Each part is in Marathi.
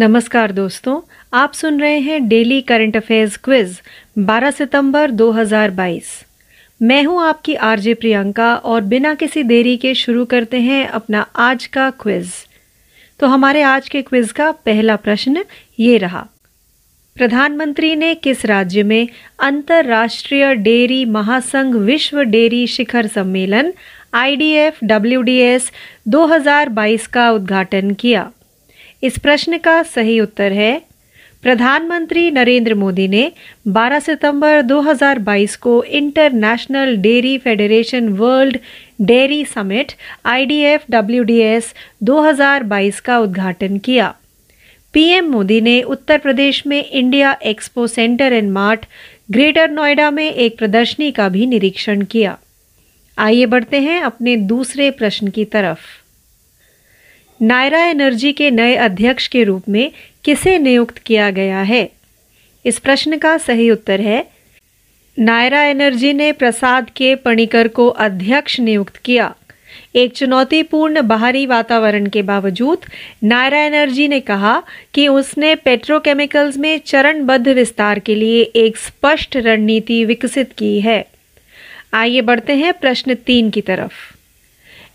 नमस्कार दोस्तों, आप सुन रहे हैं डेली करंट अफेयर्स क्विज 12 सितंबर 2022। मैं हूं आपकी आरजे प्रियंका और बिना किसी देरी के शुरू करते हैं अपना आज का क्विज। तो हमारे आज के क्विज का पहला प्रश्न ये रहा, प्रधानमंत्री ने किस राज्य में अंतर्राष्ट्रीय डेयरी महासंघ विश्व डेयरी शिखर सम्मेलन IDF WDS 2022 का उद्घाटन किया? इस प्रश्न का सही उत्तर है प्रधानमंत्री नरेंद्र मोदी ने 12 सितंबर 2022 को international dairy federation world dairy summit IDF WDS 2022 का उद्घाटन किया। पीएम मोदी ने उत्तर प्रदेश में India expo centre and mart greater Noida में एक प्रदर्शनी का भी निरीक्षण किया। आइए बढ़ते हैं अपने दूसरे प्रश्न की तरफ। नायरा एनर्जी के नए अध्यक्ष के रूप में किसे नियुक्त किया गया है? इस प्रश्न का सही उत्तर है नायरा एनर्जी ने प्रसाद के पणिकर को अध्यक्ष नियुक्त किया। एक चुनौतीपूर्ण बाहरी वातावरण के बावजूद नायरा एनर्जी ने कहा कि उसने पेट्रोकेमिकल्स में चरणबद्ध विस्तार के लिए एक स्पष्ट रणनीति विकसित की है। आइए बढ़ते हैं प्रश्न 3 की तरफ।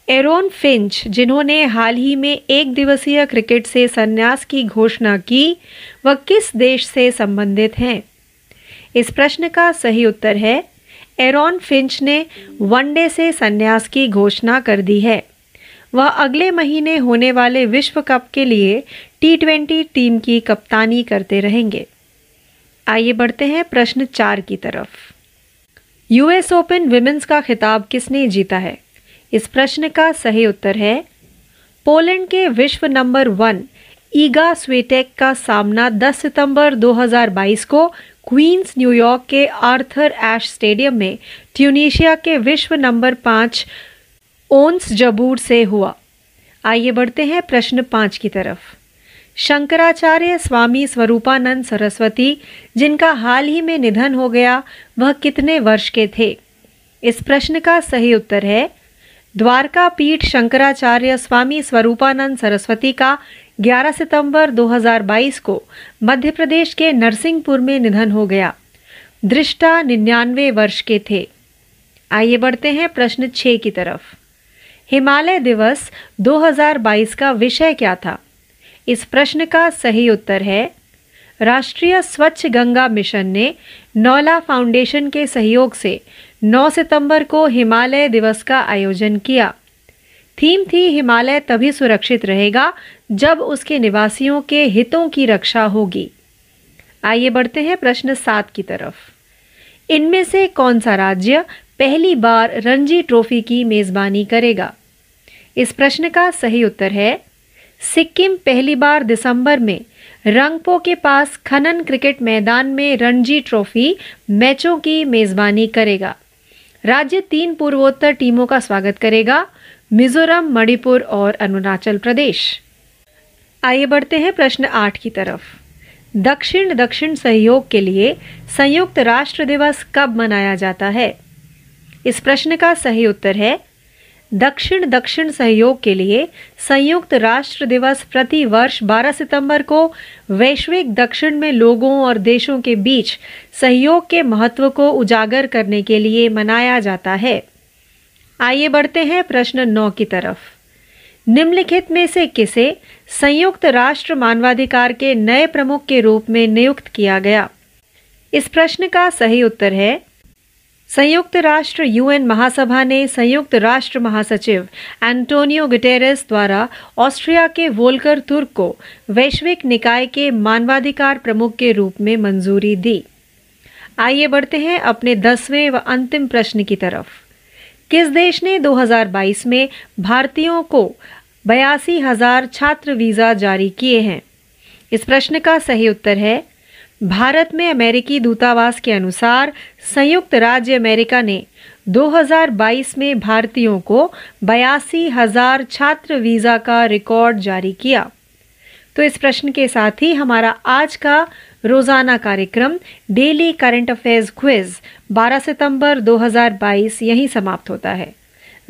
एरोन फिंच, जिन्होंने हाल ही में एक दिवसीय क्रिकेट से संन्यास की घोषणा की, वह किस देश से संबंधित हैं? इस प्रश्न का सही उत्तर है एरोन फिंच ने वनडे से संन्यास की घोषणा कर दी है। वह अगले महीने होने वाले विश्व कप के लिए T20 टीम की कप्तानी करते रहेंगे। आइए बढ़ते हैं प्रश्न 4 की तरफ। US Open विमेंस का खिताब किसने जीता है? इस प्रश्न का सही उत्तर है पोलैंड के विश्व नंबर 1 ईगा स्वेटेक का सामना 10 सितंबर 2022 को क्वींस न्यूयॉर्क के आर्थर एश स्टेडियम में ट्यूनीशिया के विश्व नंबर 5 ओन्स जबूर से हुआ। आइए बढ़ते हैं प्रश्न 5 की तरफ। शंकराचार्य स्वामी स्वरूपानंद सरस्वती, जिनका हाल ही में निधन हो गया, वह कितने वर्ष के थे? इस प्रश्न का सही उत्तर है द्वारका पीठ शंकराचार्य स्वामी स्वरूपानंद सरस्वती का 11 सितंबर 2022 को मध्य प्रदेश के नरसिंहपुर में निधन हो गया। दृष्टा 99 वर्ष के थे। आइए बढ़ते हैं प्रश्न 6 की तरफ। हिमालय दिवस 2022 का विषय क्या था? इस प्रश्न का सही उत्तर है राष्ट्रीय स्वच्छ गंगा मिशन ने नौला फाउंडेशन के सहयोग से 9 सितंबर को हिमालय दिवस का आयोजन किया। थीम थी हिमालय तभी सुरक्षित रहेगा जब उसके निवासियों के हितों की रक्षा होगी। आइए बढ़ते हैं प्रश्न 7 की तरफ। इनमें से कौन सा राज्य पहली बार रणजी ट्रॉफी की मेजबानी करेगा? इस प्रश्न का सही उत्तर है सिक्किम पहली बार दिसंबर में रंगपो के पास खनन क्रिकेट मैदान में रणजी ट्रॉफी मैचों की मेजबानी करेगा। राज्य 3 पूर्वोत्तर टीमों का स्वागत करेगा, मिजोरम, मणिपुर और अरुणाचल प्रदेश। आइए बढ़ते हैं प्रश्न 8 की तरफ। दक्षिण दक्षिण सहयोग के लिए संयुक्त राष्ट्र दिवस कब मनाया जाता है? इस प्रश्न का सही उत्तर है दक्षिण दक्षिण सहयोग के लिए संयुक्त राष्ट्र दिवस प्रति वर्ष 12 सितंबर को वैश्विक दक्षिण में लोगों और देशों के बीच सहयोग के महत्व को उजागर करने के लिए मनाया जाता है। आइए बढ़ते हैं प्रश्न 9 की तरफ। निम्नलिखित में से किसे संयुक्त राष्ट्र मानवाधिकार के नए प्रमुख के रूप में नियुक्त किया गया? इस प्रश्न का सही उत्तर है संयुक्त राष्ट्र UN महासभा ने संयुक्त राष्ट्र महासचिव एंटोनियो गुटेरस द्वारा ऑस्ट्रिया के वोल्कर तुर्क को वैश्विक निकाय के मानवाधिकार प्रमुख के रूप में मंजूरी दी। आइए बढ़ते हैं अपने 10वें व अंतिम प्रश्न की तरफ। किस देश ने 2022 में भारतीयों को 82,000 छात्र वीजा जारी किए हैं? इस प्रश्न का सही उत्तर है भारत में अमेरिकी दूतावास के अनुसार संयुक्त राज्य अमेरिका ने 2022 में भारतीयों को 82,000 छात्र वीजा का रिकॉर्ड जारी किया। तो इस प्रश्न के साथ ही हमारा आज का रोजाना कार्यक्रम डेली करंट अफेयर्स क्विज 12 सितंबर 2022 यहीं समाप्त होता है।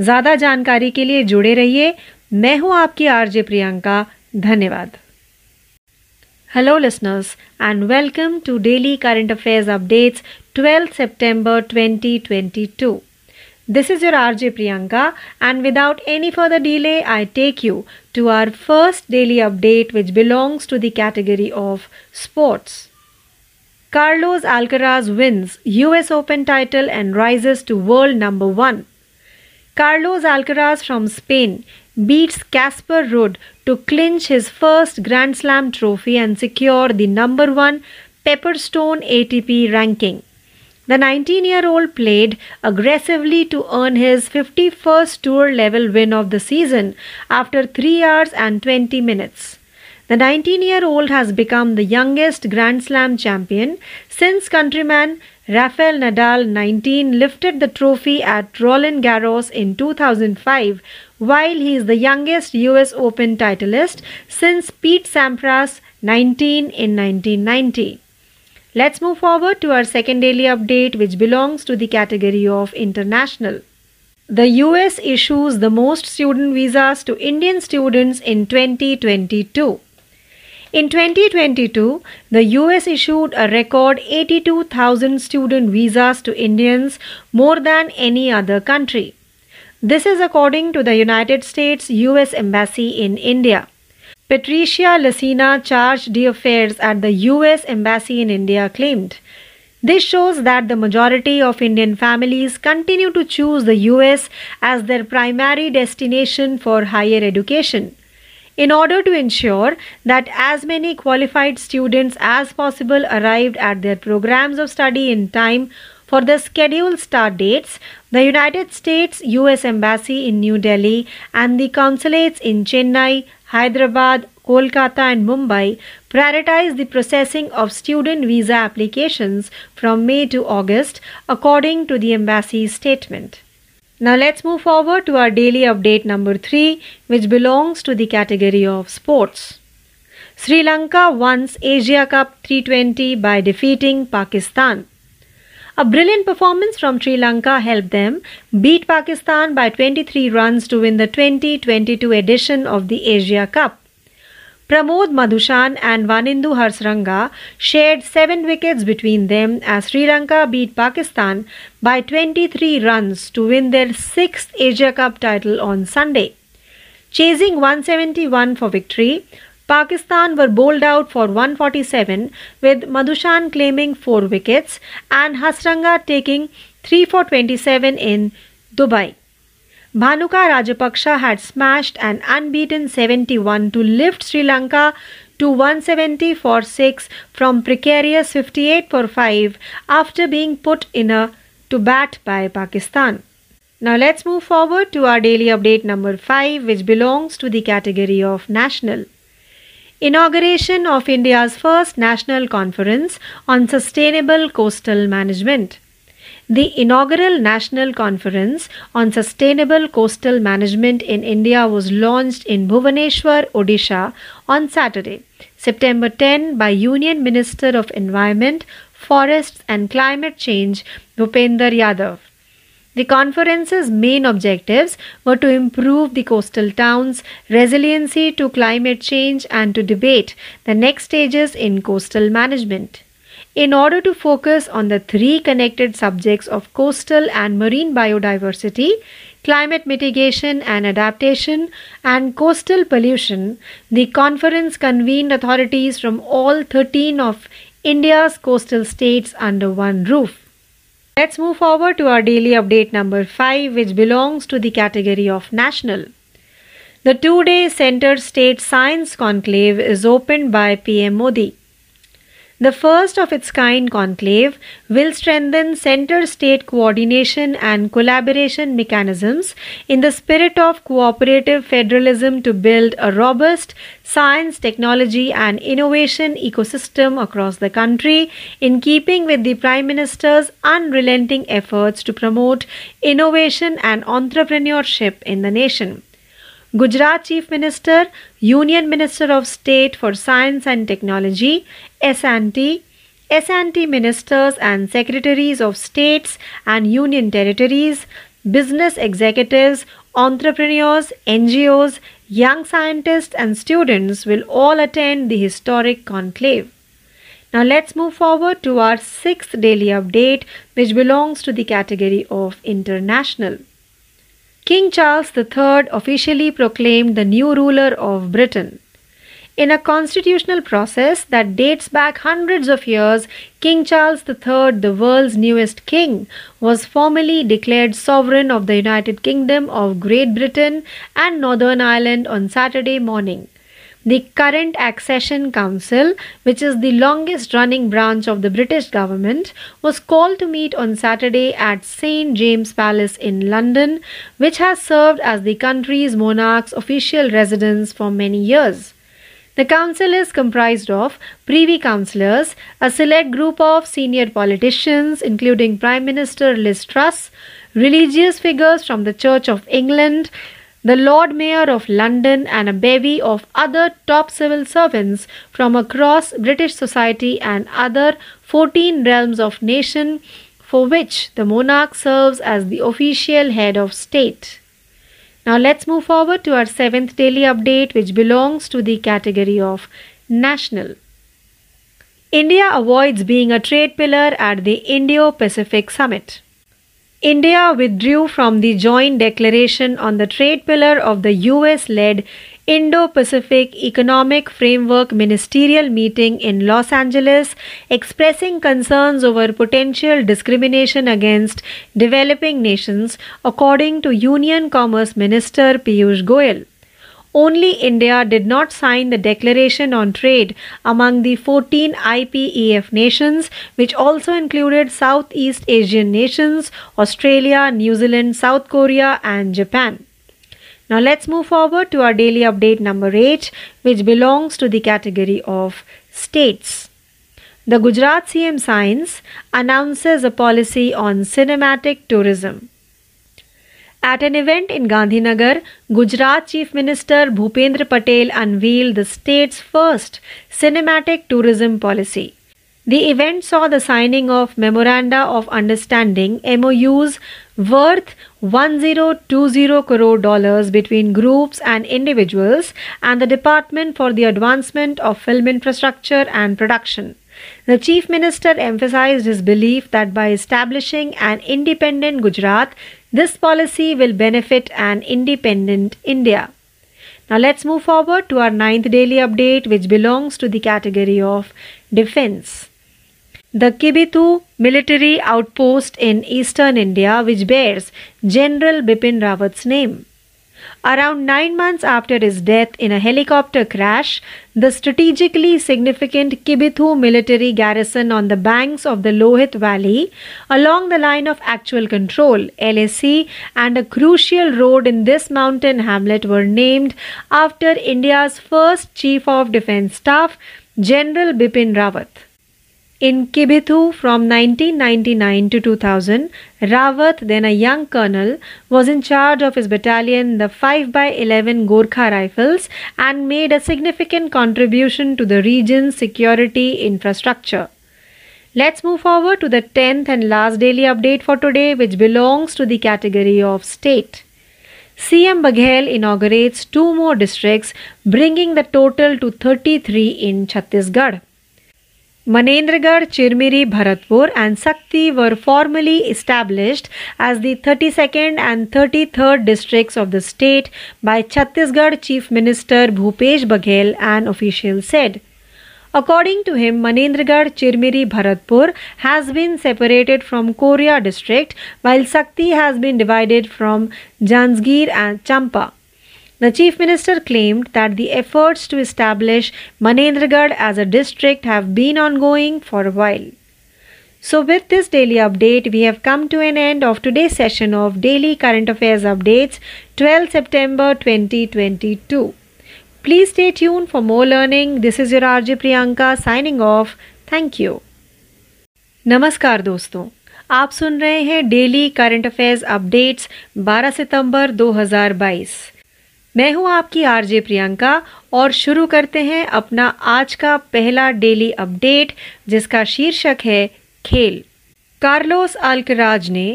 ज़्यादा जानकारी के लिए जुड़े रहिए। मैं हूं आपकी आरजे प्रियंका। धन्यवाद। Hello listeners and welcome to Daily Current Affairs Updates 12th September 2022. This is your RJ Priyanka and without any further delay I take you to our first daily update which belongs to the category of sports. Carlos Alcaraz wins US Open title and rises to world number 1. Carlos Alcaraz from Spain beats Casper Ruud to clinch his first Grand Slam trophy and secure the number 1 Pepperstone ATP ranking. The 19-year-old played aggressively to earn his 51st tour-level win of the season after 3 hours and 20 minutes. The 19-year-old has become the youngest Grand Slam champion since countryman Rafael Nadal, 19, lifted the trophy at Roland Garros in 2005, while he is the youngest US Open titleist since Pete Sampras, 19, in 1990. Let's move forward to our second daily update, which belongs to the category of international. The US issues the most student visas to Indian students in 2022. In 2022, the US issued a record 82,000 student visas to Indians, more than any other country. This is according to the United States US Embassy in India. Petrisia Lacina, charged d'affaires at the US Embassy in India, claimed, "This shows that the majority of Indian families continue to choose the US as their primary destination for higher education. In order to ensure that as many qualified students as possible arrived at their programs of study in time for the scheduled start dates, the United States US Embassy in New Delhi and the consulates in Chennai, Hyderabad, Kolkata and Mumbai prioritize the processing of student visa applications from May to August," according to the embassy's statement. Now let's move forward to our daily update number 3, which belongs to the category of sports. Sri Lanka wins Asia Cup T20 by defeating Pakistan. A brilliant performance from Sri Lanka helped them beat Pakistan by 23 runs to win the 2022 edition of the Asia Cup. Promod Madhusan and Vanindu Hasranga shared 7 wickets between them as Sri Lanka beat Pakistan by 23 runs to win their 6th Asia Cup title on Sunday. Chasing 171 for victory, Pakistan were bowled out for 147 with Madhusan claiming 4 wickets and Hasranga taking 3 for 27 in Dubai. Bhanuka Rajapaksa had smashed an unbeaten 71 to lift Sri Lanka to 170 for 6 from precarious 58 for 5 after being put in a to bat by Pakistan. Now let's move forward to our daily update number 5, which belongs to the category of national. Inauguration of India's first national conference on sustainable coastal management. The inaugural National Conference on Sustainable Coastal Management in India was launched in Bhubaneswar, Odisha on Saturday, September 10 by Union Minister of Environment, Forests and Climate Change, Bhupendra Yadav. The conference's main objectives were to improve the coastal towns' resiliency to climate change and to debate the next stages in coastal management. In order to focus on the 3 connected subjects of coastal and marine biodiversity, climate mitigation and adaptation, and coastal pollution, the conference convened authorities from all 13 of India's coastal states under one roof. Let's move forward to our daily update number 5, which belongs to the category of national. The 2-day Center State Science Conclave is opened by PM Modi. The first of its kind conclave will strengthen center-state coordination and collaboration mechanisms in the spirit of cooperative federalism to build a robust science, technology and innovation ecosystem across the country in keeping with the Prime Minister's unrelenting efforts to promote innovation and entrepreneurship in the nation. Gujarat Chief Minister, Union Minister of State for Science and Technology, S&T ministers and secretaries of states and union territories, business executives, entrepreneurs, NGOs, Young scientists and students will all attend the historic conclave. Now let's move forward to our sixth daily update, which belongs to the category of international. King Charles III officially proclaimed the new ruler of Britain. In a constitutional process that dates back hundreds of years, King Charles III, the world's newest king, was formally declared sovereign of the United Kingdom of Great Britain and Northern Ireland on Saturday morning. The current Accession Council, which is the longest-running branch of the British government, was called to meet on Saturday at St. James's Palace in London, which has served as the country's monarch's official residence for many years. The council is comprised of privy councillors, a select group of senior politicians including Prime Minister Liz Truss, religious figures from the Church of England, the Lord Mayor of London and a bevy of other top civil servants from across British society and other 14 realms of nation for which the monarch serves as the official head of state. Now let's move forward to our seventh daily update, which belongs to the category of national. India avoids being a trade pillar at the Indo-Pacific Summit. India withdrew from the joint declaration on the trade pillar of the US-led Indo-Pacific Economic Framework Ministerial Meeting in Los Angeles, expressing concerns over potential discrimination against developing nations, according to Union Commerce Minister Piyush Goyal. Only India did not sign the Declaration on Trade among the 14 IPEF nations, which also included Southeast Asian nations, Australia, New Zealand, South Korea, and Japan. Now let's move forward to our daily update number 8, which belongs to the category of states. The Gujarat CM Science announces a policy on cinematic tourism. At an event in Gandhinagar, Gujarat Chief Minister Bhupendra Patel unveiled the state's first cinematic tourism policy. The event saw the signing of Memoranda of Understanding MOUs worth $1,020 crore between groups and individuals and the Department for the Advancement of Film Infrastructure and Production. The Chief Minister emphasized his belief that by establishing an independent Gujarat, this policy will benefit an independent India. Now let's move forward to our ninth daily update, which belongs to the category of defense. The Kibitu military outpost in eastern India, which bears General Bipin Rawat's name. Around 9 months after his death in a helicopter crash, the strategically significant Kibithu military garrison on the banks of the Lohit Valley, along the line of actual control, LAC, and a crucial road in this mountain hamlet were named after India's first Chief of Defence Staff, General Bipin Rawat. In Kibithu from 1999 to 2000, Rawat, then a young colonel, was in charge of his battalion, the 5x11 Gorkha Rifles, and made a significant contribution to the region's security infrastructure. Let's move forward to the 10th and last daily update for today, which belongs to the category of state. CM Baghel inaugurates 2 more districts, bringing the total to 33 in Chhattisgarh. Manendragarh, Chirmiri, Bharatpur and Sakti were formally established as the 32nd and 33rd districts of the state by Chhattisgarh Chief Minister Bhupesh Bघेल, an official said. According to him, Manendragarh, Chirmiri, Bharatpur has been separated from Koria district, while Sakti has been divided from Janjgir and Champa. The Chief Minister claimed that the efforts to establish Manendragarh as a district have been ongoing for a while. So with this daily update, we have come to an end of today's session of Daily Current Affairs Updates, 12 September 2022. Please stay tuned for more learning. This is your RJ Priyanka signing off. Thank you. नमस्कार दोस्तों, आप सुन रहे हैं डेली करंट अफेयर्स अपडेट्स 12 सितंबर 2022. मैं हूं आपकी आरजे प्रियंका और शुरू करते हैं अपना आज का पहला डेली अपडेट, जिसका शीर्षक है खेल. कार्लोस अल्करज ने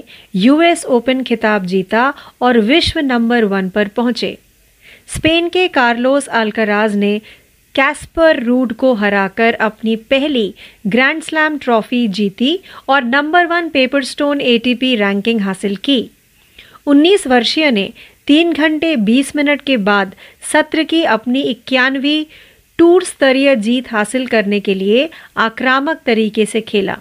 यूएस ओपन खिताब जीता और विश्व नंबर 1 पर पहुंचे. स्पेन के कार्लोस अल्करज ने कैस्पर रूड को हराकर अपनी पहली ग्रैंड स्लैम ट्रॉफी जीती और number 1 paper stone ATP ranking हासिल की। 19 वर्षीय ने 3 घंटे 20 मिनट के बाद सत्र की अपनी 91वीं टूर स्तरीय जीत हासिल करने के लिए आक्रामक तरीके से खेला।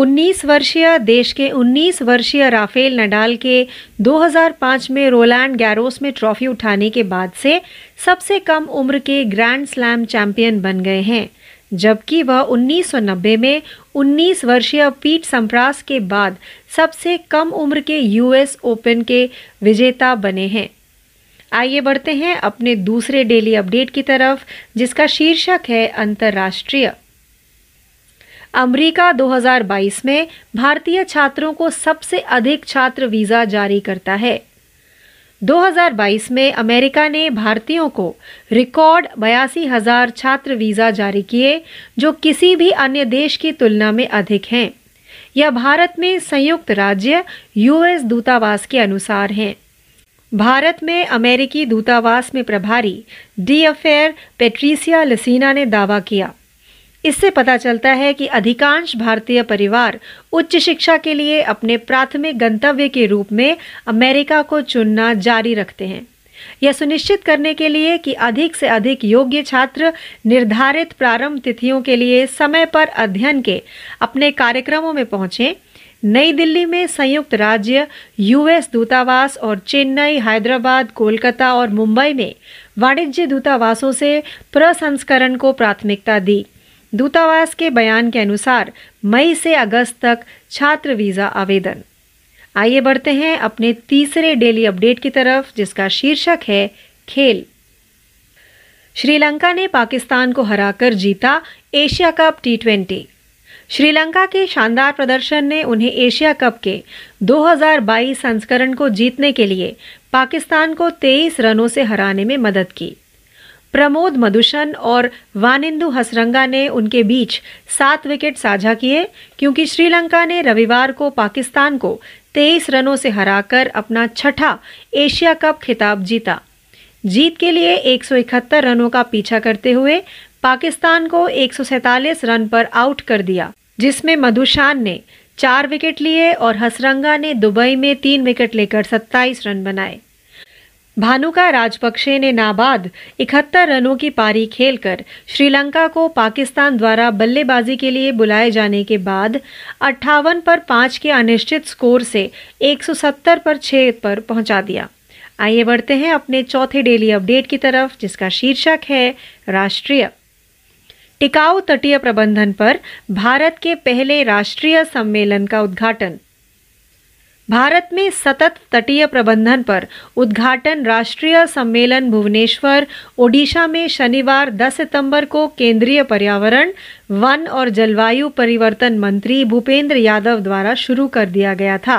19 वर्षीय देश के 19 वर्षीय राफेल नडाल के 2005 में रोलैंड गैरोस में ट्रॉफी उठाने के बाद से सबसे कम उम्र के ग्रैंड स्लैम चैंपियन बन गए हैं, जबकि वह 1990 में 19 वर्षीय पीट संप्रास के बाद सबसे कम उम्र के US ओपन के विजेता बने हैं। आइए बढ़ते हैं अपने दूसरे डेली अपडेट की तरफ, जिसका शीर्षक है अंतर्राष्ट्रीय। अमेरिका 2022 में भारतीय छात्रों को सबसे अधिक छात्र वीजा जारी करता है। 2022 में अमेरिका ने भारतीयों को रिकॉर्ड 82,000 छात्र वीजा जारी किए, जो किसी भी अन्य देश की तुलना में अधिक हैं। यह भारत में संयुक्त राज्य US दूतावास के अनुसार हैं। भारत में अमेरिकी दूतावास में प्रभारी DA पेट्रीसिया लसीना ने दावा किया। इससे पता चलता है कि अधिकांश भारतीय परिवार उच्च शिक्षा के लिए अपने प्राथमिक गंतव्य के रूप में अमेरिका को चुनना जारी रखते हैं, यह सुनिश्चित करने के लिए कि अधिक से अधिक योग्य छात्र निर्धारित प्रारंभ तिथियों के लिए समय पर अध्ययन के अपने कार्यक्रमों में पहुंचे। नई दिल्ली में संयुक्त राज्य US दूतावास और चेन्नई, हैदराबाद, कोलकाता और मुंबई में वाणिज्य दूतावासों से प्रसंस्करण को प्राथमिकता दी। दूतावास के बयान के अनुसार मई से अगस्त तक छात्र वीजा आवेदन। आइए बढ़ते हैं अपने तीसरे डेली अपडेट की तरफ, जिसका शीर्षक है खेल। श्रीलंका ने पाकिस्तान को हराकर जीता एशिया कप T20। श्रीलंका के शानदार प्रदर्शन ने उन्हें एशिया कप के 2022 संस्करण को जीतने के लिए पाकिस्तान को 23 रनों से हराने में मदद की। प्रमोद मधुसन और वानिंदू हसरंगा ने उनके बीच 7 विकेट साझा किए, क्योंकि श्रीलंका ने रविवार को पाकिस्तान को 23 रनों से हराकर अपना 6ठा एशिया कप खिताब जीता। जीत के लिए 171 रनों का पीछा करते हुए पाकिस्तान को 147 रन पर आउट कर दिया, जिसमें मधुसन ने 4 विकेट लिए और हसरंगा ने दुबई में 3 विकेट लेकर 27 रन बनाए। भानुका राजपक्षे ने नाबाद 71 रनों की पारी खेलकर श्रीलंका को पाकिस्तान द्वारा बल्लेबाजी के लिए बुलाए जाने के बाद 58 पर 5 के अनिश्चित स्कोर से 170 पर 6 पर पहुंचा दिया। आइए बढ़ते हैं अपने चौथे डेली अपडेट की तरफ, जिसका शीर्षक है राष्ट्रीय। टिकाऊ तटीय प्रबंधन पर भारत के पहले राष्ट्रीय सम्मेलन का उद्घाटन। भारत में सतत तटीय प्रबंधन पर उद्घाटन राष्ट्रीय सम्मेलन भुवनेश्वर, ओडिशा में शनिवार 10 सितंबर को केंद्रीय पर्यावरण, वन और जलवायु परिवर्तन मंत्री भूपेंद्र यादव द्वारा शुरू कर दिया गया था।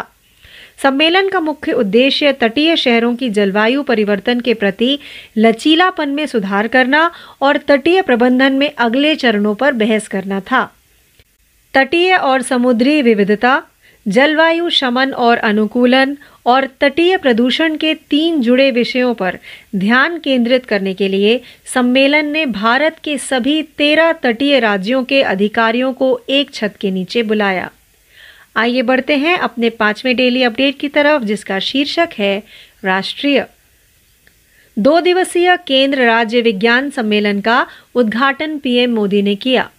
सम्मेलन का मुख्य उद्देश्य तटीय शहरों की जलवायु परिवर्तन के प्रति लचीलापन में सुधार करना और तटीय प्रबंधन में अगले चरणों पर बहस करना था। तटीय और समुद्री विविधता, जलवायु शमन और अनुकूलन और तटीय प्रदूषण के 3 जुड़े विषयों पर ध्यान केंद्रित करने के लिए सम्मेलन ने भारत के सभी 13 तटीय राज्यों के अधिकारियों को एक छत के नीचे बुलाया। आइए बढ़ते हैं अपने 5वें डेली अपडेट की तरफ, जिसका शीर्षक है राष्ट्रीय। 2 दिवसीय केंद्र राज्य विज्ञान सम्मेलन का उद्घाटन PM मोदी ने किया।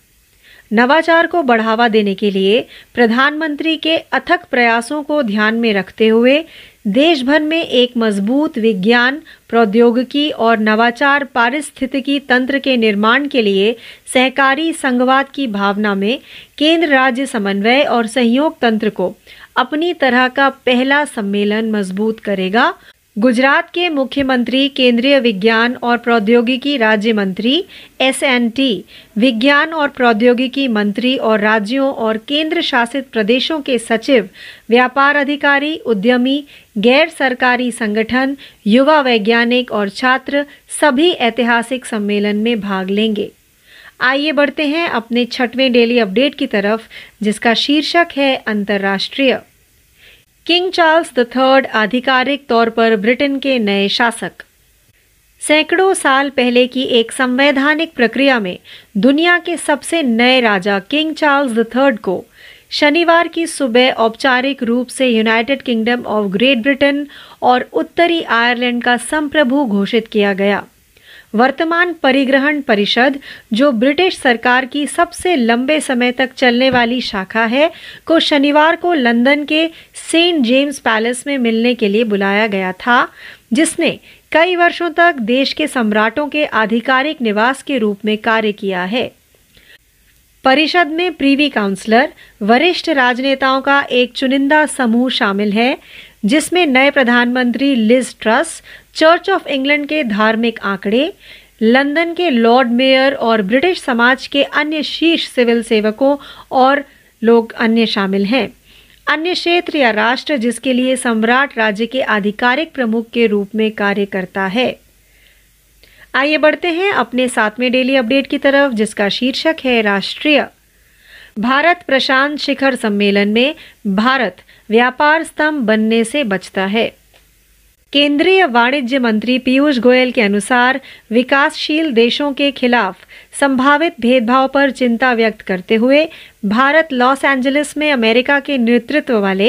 नवाचार को बढ़ावा देने के लिए प्रधानमंत्री के अथक प्रयासों को ध्यान में रखते हुए देश भर में एक मजबूत विज्ञान, प्रौद्योगिकी और नवाचार पारिस्थितिकी तंत्र के निर्माण के लिए सहकारी संघवाद की भावना में केंद्र राज्य समन्वय और सहयोग तंत्र को अपनी तरह का पहला सम्मेलन मजबूत करेगा। गुजरात के मुख्यमंत्री, केंद्रीय विज्ञान और प्रौद्योगिकी राज्य मंत्री, SNT, विज्ञान और प्रौद्योगिकी मंत्री और राज्यों और केंद्र शासित प्रदेशों के सचिव, व्यापार अधिकारी, उद्यमी, गैर सरकारी संगठन, युवा वैज्ञानिक और छात्र सभी ऐतिहासिक सम्मेलन में भाग लेंगे। आइए बढ़ते हैं अपने 6वें डेली अपडेट की तरफ, जिसका शीर्षक है अंतर्राष्ट्रीय। किंग चार्ल्स III आधिकारिक तौर पर ब्रिटेन के नए शासक। सैकड़ों साल पहले की एक संवैधानिक प्रक्रिया में दुनिया के सबसे नए राजा किंग चार्ल्स थर्ड को शनिवार की सुबह औपचारिक रूप से United Kingdom of Great Britain और उत्तरी आयरलैंड का संप्रभु घोषित किया गया। वर्तमान परिग्रहण परिषद, जो ब्रिटिश सरकार की सबसे लंबे समय तक चलने वाली शाखा है, को शनिवार को लंदन के सेंट जेम्स पैलेस में मिलने के लिए बुलाया गया था, जिसने कई वर्षों तक देश के सम्राटों के आधिकारिक निवास के रूप में कार्य किया है। परिषद में प्रीवी काउंसलर, वरिष्ठ राजनेताओं का एक चुनिंदा समूह शामिल है, जिसमें नए प्रधानमंत्री Liz Truss, Church of England के धार्मिक आंकड़े, लंदन के लॉर्ड मेयर और ब्रिटिश समाज के अन्य शीर्ष सिविल सेवकों और लोग अन्य शामिल हैं। अन्य क्षेत्र या राष्ट्र जिसके लिए सम्राट राज्य के आधिकारिक प्रमुख के रूप में कार्य करता है। आइए बढ़ते हैं अपने सातवें डेली अपडेट की तरफ, जिसका शीर्षक है राष्ट्रीय। भारत प्रशांत शिखर सम्मेलन में भारत व्यापार स्तंभ बनने से बचता है। केंद्रीय वाणिज्य मंत्री पीयूष गोयल के अनुसार विकासशील देशों के खिलाफ संभावित भेदभाव पर चिंता व्यक्त करते हुए भारत लॉस एंजलिस में अमेरिका के नेतृत्व वाले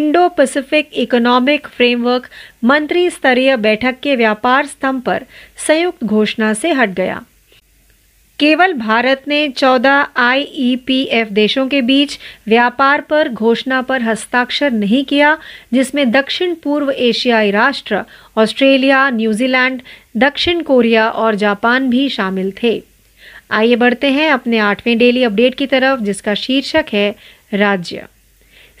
इंडो पैसिफिक इकोनॉमिक फ्रेमवर्क मंत्री स्तरीय बैठक के व्यापार स्तंभ पर संयुक्त घोषणा से हट गया। केवल भारत ने 14 IEPF देशों के बीच व्यापार पर घोषणा पर हस्ताक्षर नहीं किया, जिसमें दक्षिण पूर्व एशियाई राष्ट्र ऑस्ट्रेलिया, न्यूजीलैंड, दक्षिण कोरिया और जापान भी शामिल थे। आइए बढ़ते हैं अपने आठवें डेली अपडेट की तरफ, जिसका शीर्षक है राज्य।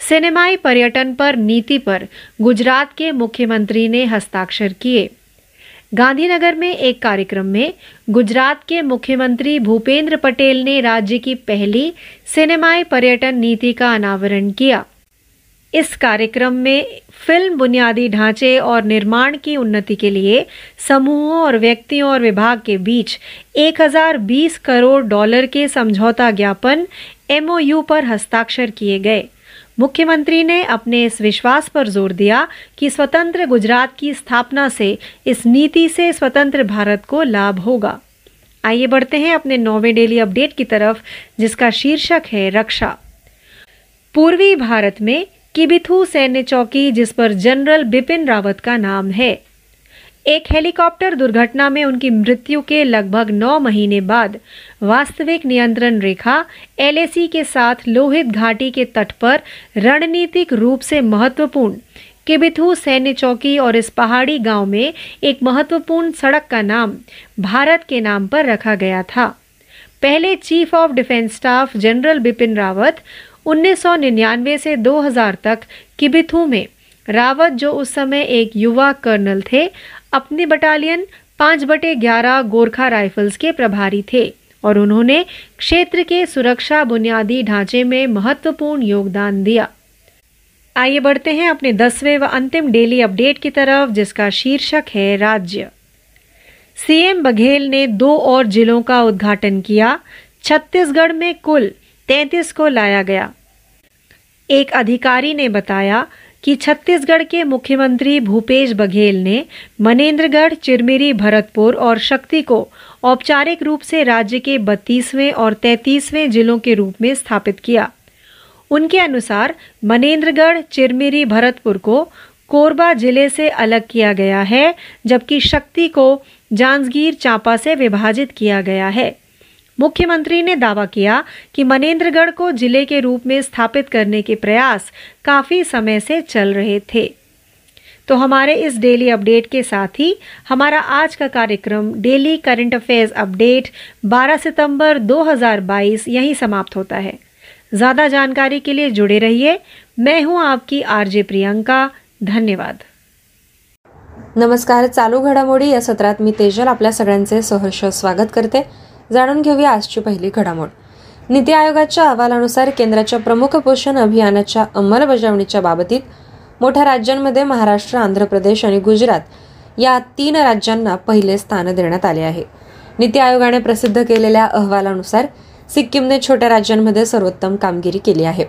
सिनेमाई पर्यटन पर नीति पर गुजरात के मुख्यमंत्री ने हस्ताक्षर किए। गांधीनगर में एक कार्यक्रम में गुजरात के मुख्यमंत्री भूपेंद्र पटेल ने राज्य की पहली सिनेमाई पर्यटन नीति का अनावरण किया। इस कार्यक्रम में फिल्म बुनियादी ढांचे और निर्माण की उन्नति के लिए समूहों और व्यक्तियों और विभाग के बीच 1020 करोड़ डॉलर के समझौता ज्ञापन MOU पर हस्ताक्षर किए गए। मुख्यमंत्री ने अपने इस विश्वास पर जोर दिया कि स्वतंत्र गुजरात की स्थापना से इस नीति से स्वतंत्र भारत को लाभ होगा। आइए बढ़ते हैं अपने 9वें डेली अपडेट की तरफ, जिसका शीर्षक है रक्षा। पूर्वी भारत में किबिथू सैन्य चौकी, जिस पर जनरल बिपिन रावत का नाम है, एक हेलीकॉप्टर दुर्घटना में उनकी मृत्यु के लगभग 9 महीने बाद वास्तविक नियंत्रण रेखा LAC के साथ लोहित घाटी के तट पर रणनीतिक रूप से महत्वपूर्ण किबिथू सैन्य चौकी और इस पहाड़ी गांव में एक महत्वपूर्ण सड़क का नाम भारत के नाम पर रखा गया था। पहले chief of defence staff general Bipin Rawat 1999 से 2000 तक किबिथू में, रावत जो उस समय एक युवा कर्नल थे, अपनी बटालियन 5/11 गोरखा राइफल्स के प्रभारी थे और उन्होंने क्षेत्र के सुरक्षा बुनियादी ढांचे में महत्वपूर्ण योगदान दिया। आइए बढ़ते हैं अपने 10वें व अंतिम डेली अपडेट की तरफ, जिसका शीर्षक है राज्य। CM बघेल ने 2 और जिलों का उद्घाटन किया। छत्तीसगढ़ में कुल 33 को लाया गया। एक अधिकारी ने बताया कि छत्तीसगढ़ के मुख्यमंत्री भूपेश बघेल ने मनेन्द्रगढ़, चिरमिरी, भरतपुर और शक्ति को औपचारिक रूप से राज्य के 32वें और 33वें जिलों के रूप में स्थापित किया। उनके अनुसार मनेन्द्रगढ़, चिरमिरी, भरतपुर को कोरबा जिले से अलग किया गया है, जबकि शक्ति को जांजगीर चांपा से विभाजित किया गया है। मुख्यमंत्री ने दावा किया कि मनेन्द्रगढ़ को जिले के रूप में स्थापित करने के प्रयास काफी समय से चल रहे थे। तो हमारे इस डेली अपडेट के साथ ही हमारा आज का कार्यक्रम डेली करंट अफेयर्स अपडेट 12 सितंबर 2022 यहीं समाप्त होता है। ज्यादा जानकारी के लिए जुड़े रहिए। मैं हूं आपकी RJ प्रियंका। धन्यवाद। नमस्कार। चालू घडामोडी या सत्रात मी तेजल आपल्या सगळ्यांचे सहर्ष स्वागत करते। जाणून घेऊया आजची पहिली घडामोड। नीती आयोगाच्या अहवालानुसार केंद्राच्या प्रमुख पोषण अभियानाच्या अंमलबजावणीच्या बाबतीत मोठ्या राज्यांमध्ये महाराष्ट्र, आंध्र प्रदेश आणि गुजरात या 3 राज्यांना पहिले स्थान देण्यात आले आहे। नीती आयोगाने प्रसिद्ध केलेल्या अहवालानुसार सिक्कीमने छोट्या राज्यांमध्ये सर्वोत्तम कामगिरी केली आहे।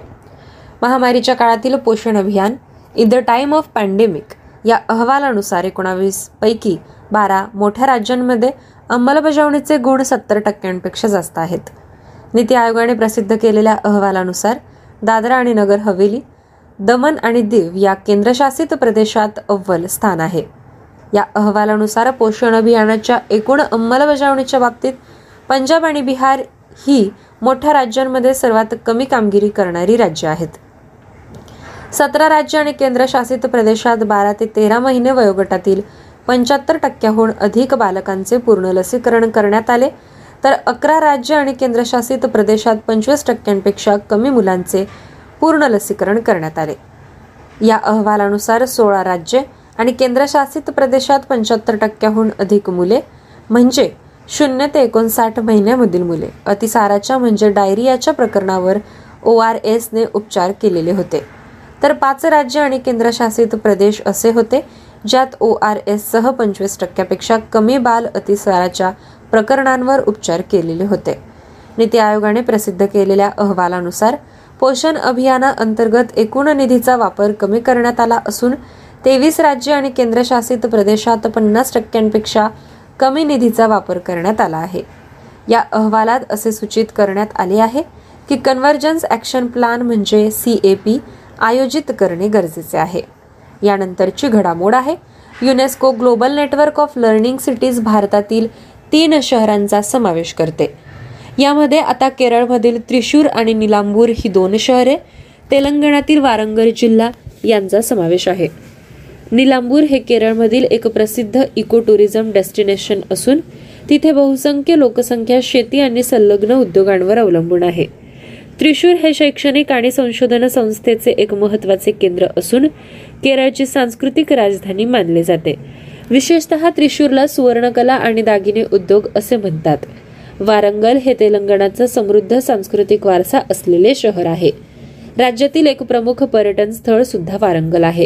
महामारीच्या काळातील पोषण अभियान, in the time of pandemic या अहवालानुसार 19 पैकी 12 मोठ्या राज्यांमध्ये अंमलबजावणीचे गुण 70% जास्त आहेत. नीती आयोगाने प्रसिद्ध केलेल्या अहवालानुसार दादरा आणि नगर हवेली, दमण आणि दीव या केंद्रशासित प्रदेशात अव्वल स्थान आहे. या अहवालानुसार पोषण अभियानाच्या एकूण अंमलबजावणीच्या बाबतीत पंजाब आणि बिहार ही मोठ्या राज्यांमध्ये सर्वात कमी कामगिरी करणारी राज्य आहेत. 17 राज्य आणि केंद्रशासित प्रदेशात 12 ते 13 महिने वयोगटातील 75%हून अधिक बालकांचे पूर्ण लसीकरण करण्यात आले, तर 11 राज्य आणि केंद्रशासित प्रदेशात 25%पेक्षा कमी मुलांचे पूर्ण लसीकरण करण्यात आले. या अहवालानुसार 16 राज्ये आणि केंद्रशासित प्रदेशात 75%हून अधिक मुले म्हणजे 0 ते 59 महिन्यामधील मुले अतिसाराच्या म्हणजे डायरियाच्या प्रकरणावर ORSने उपचार केलेले होते, तर 5 राज्य आणि केंद्रशासित प्रदेश असे होते ज्यात ORSसह 25%पेक्षा कमी बाल अतिसाराच्या प्रकरणांवर उपचार केलेले होते. नीती आयोगाने प्रसिद्ध केलेल्या अहवालानुसार पोषण अभियानाअंतर्गत एकूण निधीचा वापर कमी करण्यात आला असून 23 राज्य आणि केंद्रशासित प्रदेशात 50%पेक्षा कमी निधीचा वापर करण्यात आला आहे. या अहवालात असे सूचित करण्यात आले आहे की कन्व्हर्जन्स ॲक्शन प्लॅन म्हणजे CAP आयोजित करणे गरजेचे आहे. यानंतरची घडामोड आहे UNESCO global network of learning cities भारतातील 3 शहरांचा समावेश करते. यामध्ये आता केरळमधील त्रिशूर आणि निलांबूर ही 2 शहरे, तेलंगणातील वारंगल जिल्हा यांचा समावेश आहे. निलांबूर हे केरळमधील एक प्रसिद्ध इको टुरिझम डेस्टिनेशन असून तिथे बहुसंख्य लोकसंख्या शेती आणि संलग्न उद्योगांवर अवलंबून आहे. त्रिशूर हे शैक्षणिक आणि संशोधन संस्थेचे एक महत्त्वाचे केंद्र असून केरळची सांस्कृतिक राजधानी मानले जाते. विशेषतः त्रिशूरला सुवर्णकला आणि दागिने उद्योग असे म्हणतात. वारंगल हे तेलंगणाचं समृद्ध सांस्कृतिक वारसा असलेले शहर आहे. राज्यातील एक प्रमुख पर्यटन स्थळ सुद्धा वारंगल आहे.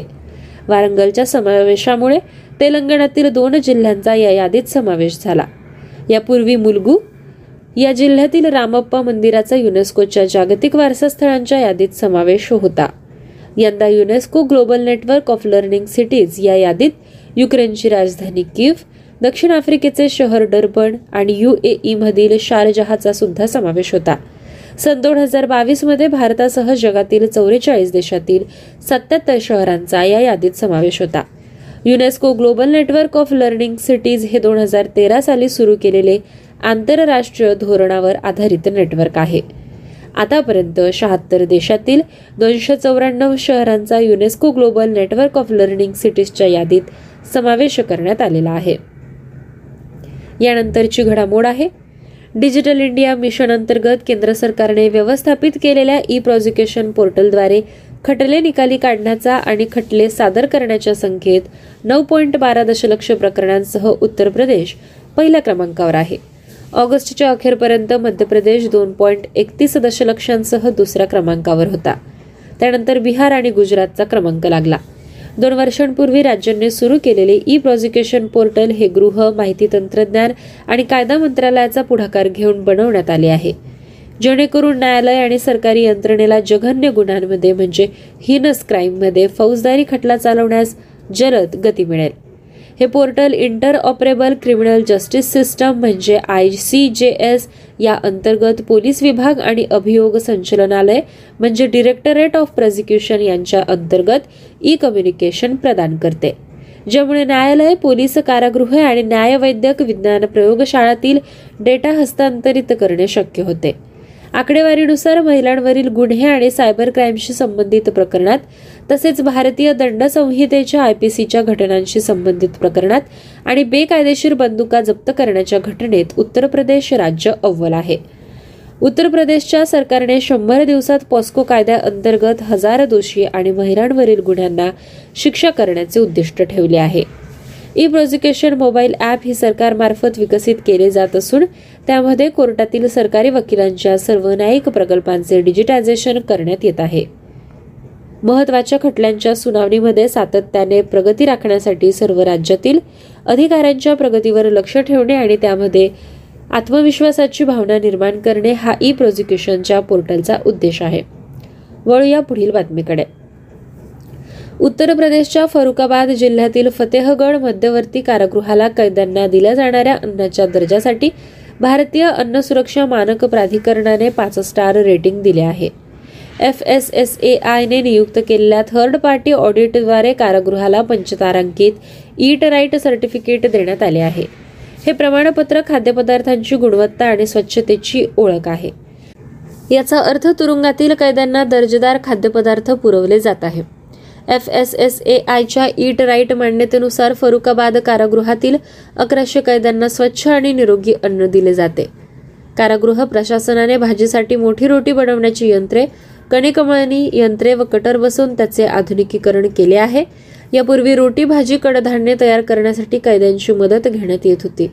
वारंगलच्या समावेशामुळे तेलंगणातील 2 जिल्ह्यांचा या यादीत समावेश झाला. यापूर्वी मुलुगू या जिल्ह्यातील रामप्पा मंदिराचा युनेस्कोच्या जागतिक वारसा स्थळांच्या यादीत समावेश होता. यंदा UNESCO global network of learning cities या यादीत युक्रेनची राजधानी कीव, दक्षिण आफ्रिकेचे शहर डर्बन आणि UAE मधील शारजहाचा सुद्धा समावेश होता. सन 2022 मध्ये भारतासह जगातील 44 देशातील 77 शहरांचा या यादीत समावेश होता. UNESCO global network of learning cities हे 2013 साली सुरू केलेले आंतरराष्ट्रीय धोरणावर आधारित नेटवर्क आहे. आतापर्यंत 76 देशातील 294 शहरांचा UNESCO global network of learning सिटीजच्या यादीत समावेश करण्यात आलेला आहे. यानंतरची घडामोड आहे डिजिटल इंडिया मिशन अंतर्गत केंद्र सरकारने व्यवस्थापित केलेल्या e-प्रॉसिक्युशन पोर्टलद्वारे खटले निकाली काढण्याचा आणि खटले सादर करण्याच्या संख्येत 9.12 दशलक्ष प्रकरणांसह उत्तर प्रदेश पहिल्या क्रमांकावर आहे. ऑगस्टच्या अखेरपर्यंत मध्य प्रदेश 2.31 दशलक्षांसह दुसऱ्या क्रमांकावर होता. त्यानंतर बिहार आणि गुजरातचा क्रमांक लागला. 2 वर्षांपूर्वी राज्यांनी सुरू केलेले e-प्रॉसिक्युशन पोर्टल हे गृह, माहिती तंत्रज्ञान आणि कायदा मंत्रालयाचा पुढाकार घेऊन बनवण्यात आले आहे, जेणेकरून न्यायालय आणि सरकारी यंत्रणेला जघन्य गुन्ह्यांमध्ये म्हणजे हिनस क्राईममध्ये फौजदारी खटला चालवण्यास जलद गती मिळेल. हे portal interoperable criminal justice system म्हणजे ICJS या अंतर्गत पोलीस विभाग आणि अभियोग संचलनालय म्हणजे डिरेक्टरेट ऑफ प्रॉसिक्युशन यांच्या अंतर्गत e-कम्युनिकेशन प्रदान करते, ज्यामुळे न्यायालय, पोलीस, कारागृहे आणि न्यायवैद्यक विज्ञान प्रयोगशाळातील डेटा हस्तांतरित करणे शक्य होते. आकडेवारीनुसार महिलांवरील गुन्हे आणि सायबर क्राईमशी संबंधित प्रकरणात तसेच भारतीय दंड संहितेच्या IPCच्या घटनांशी संबंधित प्रकरणात आणि बेकायदेशीर बंदुका जप्त करण्याच्या घटनेत उत्तर प्रदेश राज्य अव्वल आहे. उत्तर प्रदेशच्या सरकारने 100 दिवसात पॉस्को कायद्याअंतर्गत 1000 दोषी आणि महिलांवरील गुन्ह्यांना शिक्षा करण्याचे उद्दिष्ट ठेवले आहे. e-प्रॉसिक्युशन मोबाईल ॲप ही सरकारमार्फत विकसित केले जात असून त्यामध्ये कोर्टातील सरकारी वकिलांच्या सर्व न्यायिक प्रकल्पांचे डिजिटायझेशन करण्यात येत आहे. महत्त्वाच्या खटल्यांच्या सुनावणीमध्ये सातत्याने प्रगती राखण्यासाठी सर्व राज्यातील अधिकाऱ्यांच्या प्रगतीवर लक्ष ठेवणे आणि त्यामध्ये आत्मविश्वासाची भावना निर्माण करणे हा e-प्रॉसिक्युशनच्या पोर्टलचा उद्देश आहे. वळूया पुढील बातमीकडे. उत्तर प्रदेशच्या फरुखाबाद जिल्ह्यातील फतेहगड मध्यवर्ती कारागृहाला कैद्यांना दिल्या जाणाऱ्या अन्नाच्या दर्जासाठी भारतीय अन्न सुरक्षा मानक प्राधिकरणाने 5 स्टार रेटिंग दिले आहे. FSSAIने नियुक्त केलेल्या थर्ड पार्टी ऑडिटद्वारे कारागृहाला 5 तारांकित ईट राईट सर्टिफिकेट देण्यात आले आहे. हे प्रमाणपत्र खाद्यपदार्थांची गुणवत्ता आणि स्वच्छतेची ओळख आहे. याचा अर्थ तुरुंगातील कैद्यांना दर्जेदार खाद्यपदार्थ पुरवले जात आहे. FSSAIच्या ईट राईट मान्यतेनुसार फरुखाबाद कारागृहातील 1100 कैद्यांना स्वच्छ आणि निरोगी अन्न दिले जाते. कारागृह प्रशासनाने भाजीसाठी मोठी रोटी बनवण्याची यंत्रे, कणिकमळणी यंत्रे व कटर बसवून त्याचे आधुनिकीकरण केले आहे. यापूर्वी रोटी, भाजी, कडधान्ये तयार करण्यासाठी कैद्यांची मदत घेण्यात येत होती.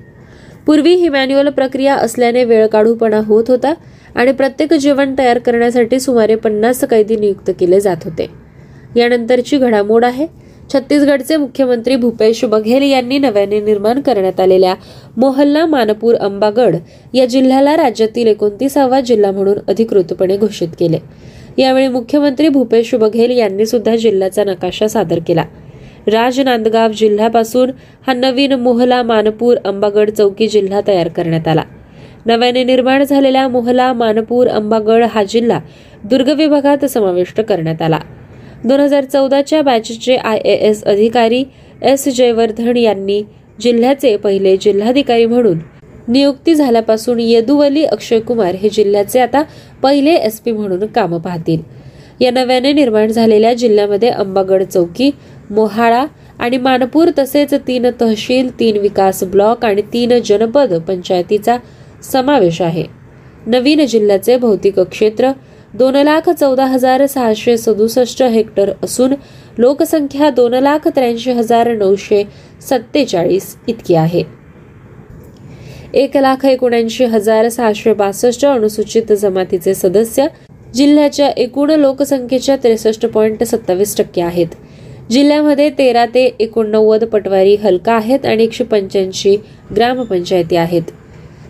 पूर्वी ही मॅन्युअल प्रक्रिया असल्याने वेळ काढूपणा होत होता आणि प्रत्येक जेवण तयार करण्यासाठी सुमारे 50 कैदी नियुक्त केले जात होते. यानंतरची घडामोड आहे. छत्तीसगडचे मुख्यमंत्री भूपेश बघेल यांनी नव्याने निर्माण करण्यात आलेल्या मोहल्ला मानपूर अंबागड या जिल्ह्याला राज्यातील 29वा जिल्हा म्हणून अधिकृतपणे घोषित केले. यावेळी मुख्यमंत्री भूपेश बघेल यांनी सुद्धा जिल्ह्याचा नकाशा सादर केला. राजनांदगाव जिल्ह्यापासून हा नवीन मोहला मानपूर अंबागड चौकी जिल्हा तयार करण्यात आला. नव्याने निर्माण झालेला मोहला मानपूर अंबागड हा जिल्हा दुर्ग विभागात समाविष्ट करण्यात आला. 2014च्या बॅचचे IAS अधिकारी एस जयवर्धन यांनी जिल्ह्याचे पहिले जिल्हाधिकारी म्हणून नियुक्ती झाल्यापासून यदुवली अक्षय कुमार हे जिल्ह्याचे आता पहिले SP म्हणून काम पाहतील. या नव्याने निर्माण झालेल्या जिल्ह्यामध्ये अंबागड चौकी, मोहाळा आणि मानपूर तसेच 3 तहसील, 3 विकास ब्लॉक आणि 3 जनपद पंचायतीचा समावेश आहे. नवीन जिल्ह्याचे भौतिक क्षेत्र 2,14,667 हेक्टर असून लोकसंख्या 2,83,947 इतकी आहे. 1,79,662 अनुसूचित जमातीचे सदस्य जिल्ह्याच्या एकूण लोकसंख्येच्या 63.27% आहेत. जिल्ह्यामध्ये 13 ते 89 पटवारी हलका आहेत आणि 185 ग्रामपंचायती आहेत.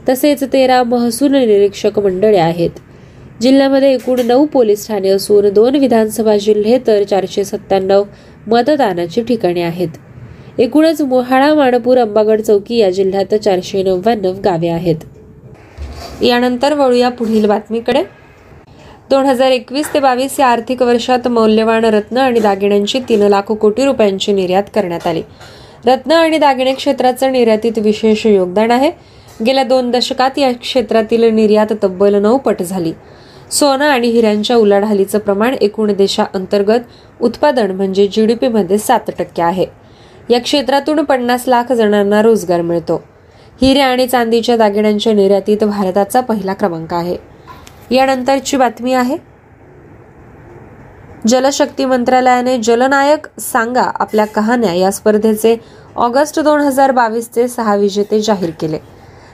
तसेच 13 महसूल निरीक्षक मंडळे आहेत. जिल्ह्यामध्ये एकूण 9 पोलीस ठाणे असून 2 विधानसभा जिल्हे तर 497 मतदानाची ठिकाणे आहेत. एकूणच मोहाळा माणपूर अंबागड चौकी या जिल्ह्यात 499 गावे आहेत. यानंतर वळूया पुढील बातमीकडे. 2021 ते 2022 या आर्थिक वर्षात मौल्यवान रत्न आणि दागिन्यांची 3 लाख कोटी रुपयांची निर्यात करण्यात आली. रत्न आणि दागिने क्षेत्राचं निर्यातीत विशेष योगदान आहे. गेल्या 2 दशकात या क्षेत्रातील निर्यात तब्बल 9 पट झाली. सोना आणि हिऱ्यांच्या उलाढालीचं प्रमाण एकूण देशाअंतर्गत उत्पादन म्हणजे GDP मध्ये 7% आहे. या क्षेत्रातून 50 लाख जणांना रोजगार मिळतो. हिऱ्या आणि चांदीच्या दागिन्यांच्या निर्यातीत भारताचा पहिला क्रमांक आहे. यानंतरची बातमी आहे. जलशक्ती मंत्रालयाने जलनायक सांगा आपल्या कहाण्या या स्पर्धेचे ऑगस्ट 2022 चे 6 विजेते जाहीर केले.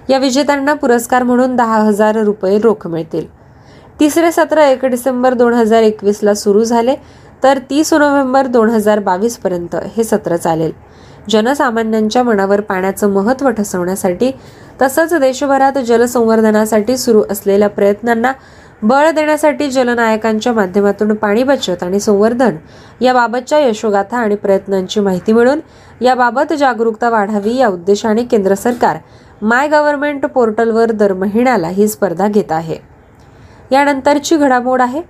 या विजेत्यांना पुरस्कार म्हणून 10,000 रुपये रोख मिळतील. तिसरे सत्र 1 डिसेंबर 2021 ला सुरू झाले तर 30 नोव्हेंबर 2022 पर्यंत हे सत्र चालेल. जनसामान्यांच्या मनावर पाण्याचं महत्त्व ठसवण्यासाठी तसंच देशभरात जलसंवर्धनासाठी सुरू असलेल्या प्रयत्नांना बळ देण्यासाठी जलनायकांच्या माध्यमातून पाणी बचत आणि संवर्धन याबाबतच्या यशोगाथा आणि प्रयत्नांची माहिती मिळून याबाबत जागरूकता वाढावी या उद्देशाने केंद्र सरकार माय गव्हर्नमेंट पोर्टलवर दर महिन्याला ही स्पर्धा घेत आहे. यानंतरची घडामोड आहे.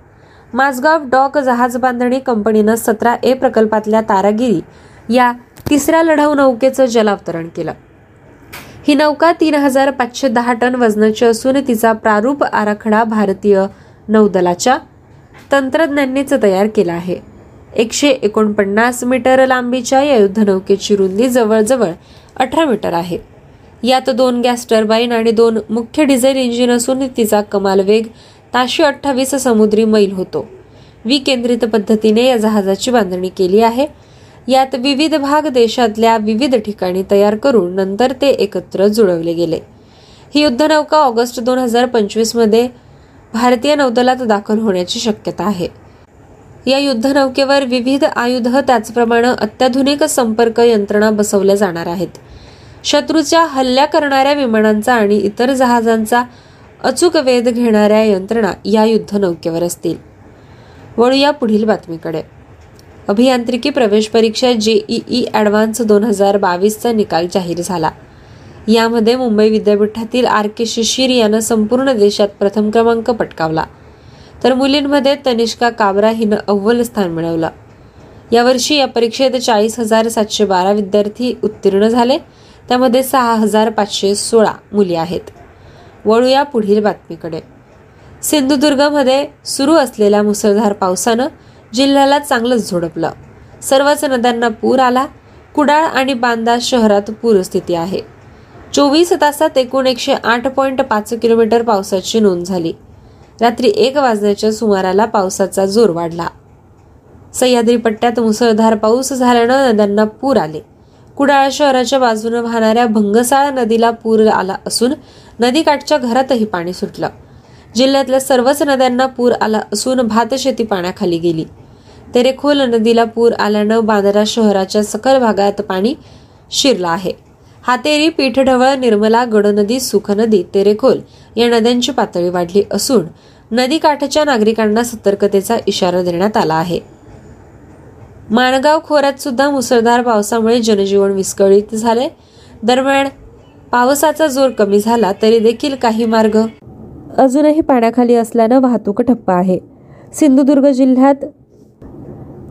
माझगाव डॉक जहाज बांधणी कंपनीनं 17A प्रकल्पातल्या तारागिरी या तिसऱ्या लढाऊ नौकेचं जलावतरण केलं. ही नौका 3,510 टन वजनाची असून तिचा प्रारूप आराखडा भारतीय नौदलाच्या तंत्रज्ञांनीच तयार केला आहे. 149 मीटर लांबीच्या या युद्धनौकेची रुंदी जवळजवळ 18 मीटर आहे. यात 2 गॅस टर्बाईन आणि 2 मुख्य डिझेल इंजिन असून तिचा कमाल वेग ताशी 28 समुद्री मैल होतो. विकेंद्रित पद्धतीने या जहाजाची बांधणी केली आहे. यात विविध भाग देशातल्या विविध ठिकाणी तयार करून नंतर ते एकत्र जुळवले गेले. ही युद्धनौका ऑगस्ट 2025 मध्ये भारतीय नौदलात दाखल होण्याची शक्यता आहे. या युद्धनौकेवर विविध आयुध त्याचप्रमाणे अत्याधुनिक संपर्क यंत्रणा बसवल्या जाणार आहेत. शत्रूच्या हल्ला करणाऱ्या विमानांचा आणि इतर जहाजांचा अचूक वेध घेणाऱ्या यंत्रणा या युद्धनौकेवर असतील. वळूया पुढील बातमीकडे. अभियांत्रिकी प्रवेश परीक्षा जेईई ॲडव्हान्स 2022चा निकाल जाहीर झाला. यामध्ये मुंबई विद्यापीठातील आर के शिशिर यानं संपूर्ण देशात प्रथम क्रमांक पटकावला, तर मुलींमध्ये तनिष्का काब्रा हिनं अव्वल स्थान मिळवलं. यावर्षी या परीक्षेत 40,712 विद्यार्थी उत्तीर्ण झाले, त्यामध्ये 6,516 मुली आहेत. वळूया पुढील बातमीकडे. सिंधुदुर्गमध्ये सुरू असलेल्या मुसळधार पावसानं जिल्ह्याला चांगलंच झोडपलं. सर्वच नद्यांना पूर आला. कुडाळ आणि बांदा शहरात पूरस्थिती आहे. 24 तासात एकूण 108.5 किलोमीटर पावसाची नोंद झाली. रात्री 1 वाजण्याच्या सुमाराला पावसाचा जोर वाढला. सह्याद्री पट्ट्यात मुसळधार पाऊस झाल्यानं नद्यांना पूर आले. कुडाळ शहराच्या बाजूने वाहणाऱ्या भंगसाळ नदीला पूर आला असून नदीकाठच्या घरातही पाणी सुटलं. जिल्ह्यातल्या सर्वच नद्यांना पूर आला असून भातशेती पाण्याखाली गेली. तेरेखोल नदीला पूर आल्यानं बांद्रा शहराच्या सकल भागात पाणी शिरलं आहे. हातेरी, पीठढवळ, निर्मला, गडनदी, सुखनदी, तेरेखोल या नद्यांची पातळी वाढली असून नदीकाठच्या नागरिकांना सतर्कतेचा इशारा देण्यात आला आहे. माणगाव खोऱ्यात सुद्धा मुसळधार पावसामुळे जनजीवन विस्कळीत झाले. दरम्यान पावसाचा जोर कमी झाला तरी देखील काही मार्ग अजूनही पाण्याखाली असल्यानं वाहतूक ठप्प आहे. सिंधुदुर्ग जिल्ह्यात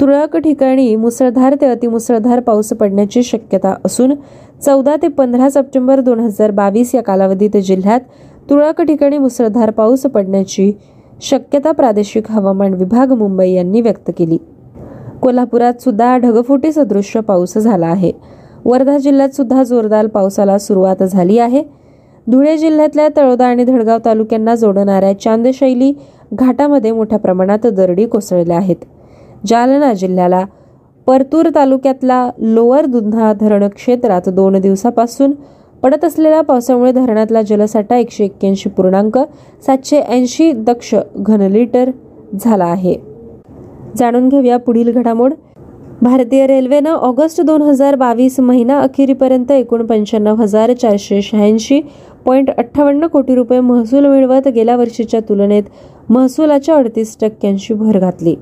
तुरळक ठिकाणी मुसळधार ते अतिमुसळधार पाऊस पडण्याची शक्यता असून 14 ते 15 सप्टेंबर 2022 या कालावधीत जिल्ह्यात तुरळक ठिकाणी मुसळधार पाऊस पडण्याची शक्यता प्रादेशिक हवामान विभाग मुंबई यांनी व्यक्त केली. कोल्हापुरात सुद्धा ढगफुटी सदृश पाऊस झाला आहे. वर्धा जिल्ह्यात सुद्धा जोरदार पावसाला सुरुवात झाली आहे. धुळे जिल्ह्यातल्या तळोदा आणि धडगाव तालुक्यांना जोडणाऱ्या चांदशैली घाटामध्ये मोठ्या प्रमाणात दरडी कोसळल्या आहेत. जालना जिल्ह्याला परतूर तालुक्यातला लोअर दुधना धरण क्षेत्रात 2 दिवसापासून पडत असलेल्या पावसामुळे धरणातला जलसाठा 181.780 दक्ष घनलिटर झाला आहे. जाणून घेऊया पुढील घडामोड. भारतीय रेल्वेनं ऑगस्ट 2022 महिना अखेरीपर्यंत एकूण 95,486.58 कोटी रुपये महसूल मिळवत गेल्या वर्षीच्या तुलनेत महसुलाच्या 38% भर घातली.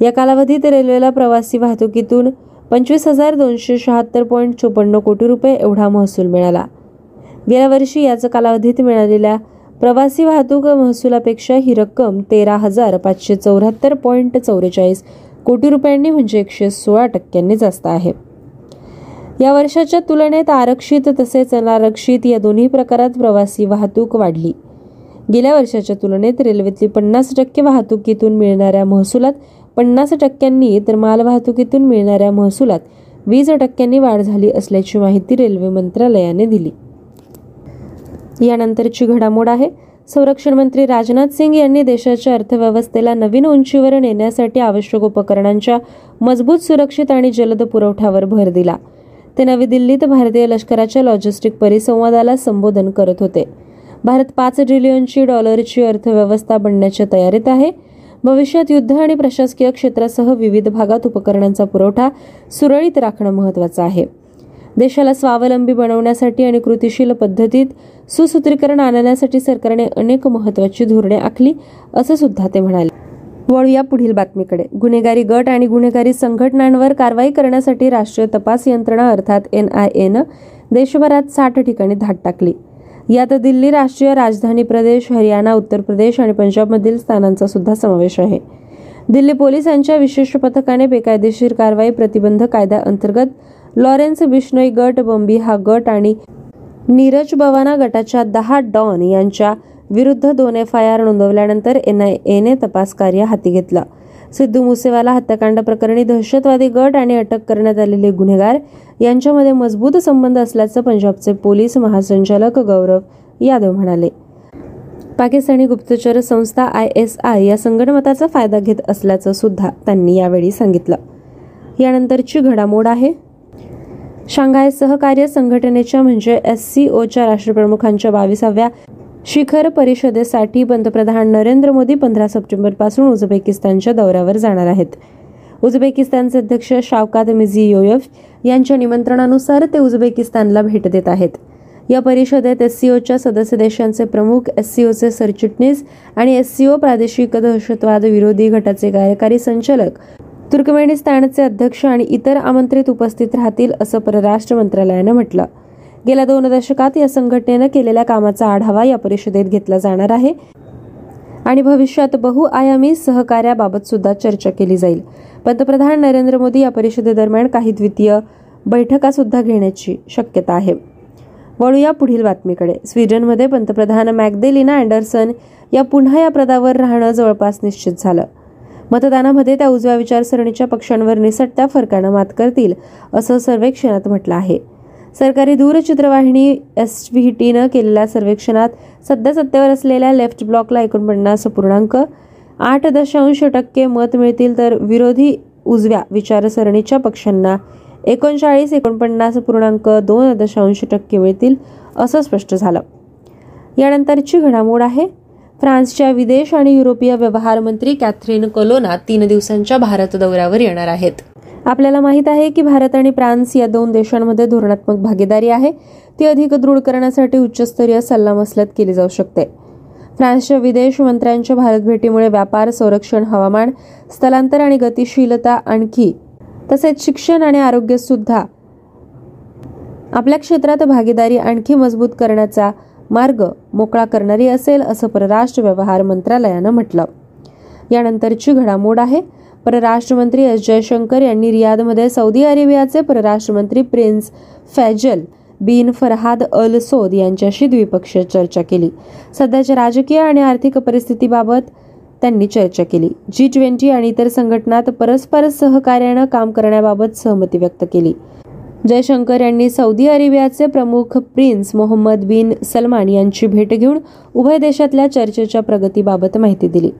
या कालावधीत रेल्वेला प्रवासी वाहतुकीतून 25,276.54 कोटी रुपये एवढा महसूल मिळाला. गेल्या वर्षी याच कालावधीत मिळालेल्या प्रवासी वाहतूक महसुलापेक्षा ही रक्कम 13,574.44 कोटी रुपयांनी म्हणजे 116% जास्त आहे. या वर्षाच्या तुलनेत आरक्षित तसेच अनारक्षित या दोन्ही प्रकारात प्रवासी वाहतूक वाढली. गेल्या वर्षाच्या तुलनेत रेल्वेतली 50% वाहतुकीतून मिळणाऱ्या महसुलात 50%, तर मालवाहतुकीतून मिळणाऱ्या महसुलात 20% वाढ झाली असल्याची माहिती रेल्वे मंत्रालयाने दिली. यानंतरची घडामोड आहे. संरक्षण मंत्री राजनाथ सिंह यांनी देशाच्या अर्थव्यवस्थेला नवीन उंचीवर नेण्यासाठी आवश्यक उपकरणांच्या मजबूत, सुरक्षित आणि जलद पुरवठ्यावर भर दिला. ते नवी दिल्लीत भारतीय लष्कराच्या लॉजिस्टिक परिसंवादाला संबोधन करत होते. भारत $5 ट्रिलियन अर्थव्यवस्था बनण्याच्या तयारीत आहे. भविष्यात युद्ध आणि प्रशासकीय क्षेत्रासह विविध भागात उपकरणांचा पुरवठा सुरळीत राखणं महत्त्वाचं आहे. देशाला स्वावलंबी बनवण्यासाठी आणि कृतीशील पद्धतीत सुसूत्रीकरण आणण्यासाठी सरकारने अनेक महत्त्वाची धोरणे आखली, असं सुद्धा ते म्हणाले. वळूया पुढील बातमीकडे. गुन्हेगारी गट आणि गुन्हेगारी संघटनांवर कारवाई करण्यासाठी राष्ट्रीय तपास यंत्रणा अर्थात NIA नं देशभरात 60 ठिकाणी धाड टाकली. यात दिल्ली, राष्ट्रीय राजधानी प्रदेश, हरियाणा, उत्तर प्रदेश आणि पंजाबमधील स्थानांचा सुद्धा समावेश आहे. दिल्ली पोलिसांच्या विशेष पथकाने बेकायदेशीर कारवाई प्रतिबंध कायद्याअंतर्गत लॉरेन्स बिश्नोई गट, बंबी हा गट आणि नीरज बवाना गटाच्या 10 डॉन यांच्या विरुद्ध 2 FIR नोंदवल्यानंतर NIA ने तपास कार्य हाती घेतलं. सिद्धू मुसेवाला हत्याकांड प्रकरणी दहशतवादी गट आणि अटक करण्यात आलेले गुन्हेगार यांच्यामध्ये मजबूत संबंध असल्याचं पंजाबचे पोलीस महासंचालक गौरव यादव म्हणाले. पाकिस्तानी गुप्तचर संस्था ISI या संगणमताचा फायदा घेत असल्याचं सुद्धा त्यांनी यावेळी सांगितलं. यानंतरची घडामोड आहे. शांघाय सहकार्य संघटनेच्या म्हणजे SCOच्या राष्ट्रप्रमुखांच्या 22व्या शिखर परिषदेसाठी पंतप्रधान नरेंद्र मोदी 15 सप्टेंबरपासून उझबेकिस्तानच्या दौऱ्यावर जाणार आहेत. उझबेकिस्तानचे अध्यक्ष शावकात मिझी योयफ यांच्या निमंत्रणानुसार ते उझबेकिस्तानला भेट देत आहेत. या परिषदेत SCOच्या सदस्य देशांचे प्रमुख, SCOचे सरचिटणीस आणि SCO प्रादेशिक दहशतवाद विरोधी गटाचे कार्यकारी संचालक तुर्कमेनिस्तानचे अध्यक्ष आणि इतर आमंत्रित उपस्थित राहतील असं परराष्ट्र मंत्रालयानं म्हटलं. गेल्या 2 दशकात या संघटनेनं केलेल्या कामाचा आढावा या परिषदेत घेतला जाणार आहे आणि भविष्यात बहुआयामी सहकार्याबाबत सुद्धा चर्चा केली जाईल. पंतप्रधान नरेंद्र मोदी या परिषदेदरम्यान काही द्वितीय बैठका सुद्धा घेण्याची शक्यता आहे. वळूया पुढील बातमीकडे. स्वीडनमध्ये पंतप्रधान मॅग्देलिना अँडरसन या पुन्हा या पदावर राहणं जवळपास निश्चित झालं. मतदानामध्ये त्या उजव्या विचारसरणीच्या पक्षांवर निसटत्या फरकानं मात करतील असं सर्वेक्षणात म्हटलं आहे. सरकारी दूरचित्रवाहिनी SVTनं केलेल्या सर्वेक्षणात सध्या सत्तेवर असलेल्या लेफ्ट ब्लॉकला 49.8% मत मिळतील, तर विरोधी उजव्या विचारसरणीच्या पक्षांना 49.2% मिळतील असं स्पष्ट झालं. यानंतरची घडामोड आहे. फ्रान्सच्या विदेश आणि युरोपीय व्यवहार मंत्री कॅथरीन कोलोना 3 दिवसांच्या भारत दौऱ्यावर येणार आहेत. आपल्याला माहित आहे की भारत आणि फ्रान्स या 2 देशांमध्ये धोरणात्मक भागीदारी आहे. ती अधिक दृढ करण्यासाठी उच्चस्तरीय सल्लामसलत केली जाऊ शकते. फ्रान्सच्या विदेश मंत्र्यांच्या भारत भेटीमुळे व्यापार, संरक्षण, हवामान, स्थलांतर आणि गतिशीलता, आणखी तसेच शिक्षण आणि आरोग्य सुद्धा आपल्या क्षेत्रात भागीदारी आणखी मजबूत करण्याचा मार्ग मोकळा करणारी असेल असं परराष्ट्र व्यवहार मंत्रालयानं म्हटलं. यानंतरची घडामोड आहे. परराष्ट्रमंत्री एस जयशंकर यांनी रियादमध्ये सौदी अरेबियाचे परराष्ट्रमंत्री prince Faisal bin Farhad Al Saud यांच्याशी द्विपक्षीय चर्चा केली. सध्याच्या राजकीय आणि आर्थिक परिस्थितीबाबत त्यांनी चर्चा केली. G20 आणि इतर संघटनात परस्पर सहकार्यानं काम करण्याबाबत सहमती व्यक्त केली. जयशंकर यांनी सौदी अरेबियाचे प्रमुख प्रिन्स मोहम्मद बिन सलमान यांची भेट घेऊन उभय देशातल्या चर्चेच्या प्रगतीबाबत माहिती दिली.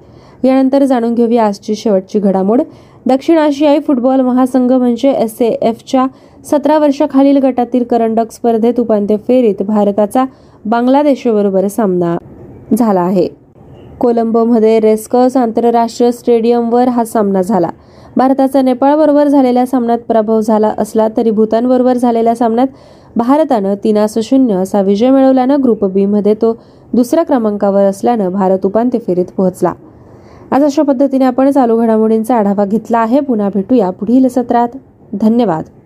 यानंतर जाणून घेऊया आजची शेवटची घडामोड. दक्षिण आशियाई फुटबॉल महासंघ म्हणजे SAFच्या 17 वर्षाखालील गटातील करंडक स्पर्धेत उपांत्य फेरीत भारताचा बांगलादेशबरोबर सामना झाला आहे. कोलंबोमध्ये रेस्कॉस आंतरराष्ट्रीय स्टेडियमवर हा सामना झाला. भारताचा नेपाळबरोबर झालेल्या सामन्यात पराभव झाला असला तरी भूतानबरोबर झालेल्या सामन्यात भारतानं 3-0 असा विजय मिळवल्यानं ग्रुप B मध्ये तो 2ऱ्या क्रमांकावर असल्यानं भारत उपांत्य फेरीत पोहोचला. आज अशा पद्धतीने आपण चालू घडामोडींचा आढावा घेतला आहे. पुन्हा भेटूया पुढील सत्रात. धन्यवाद.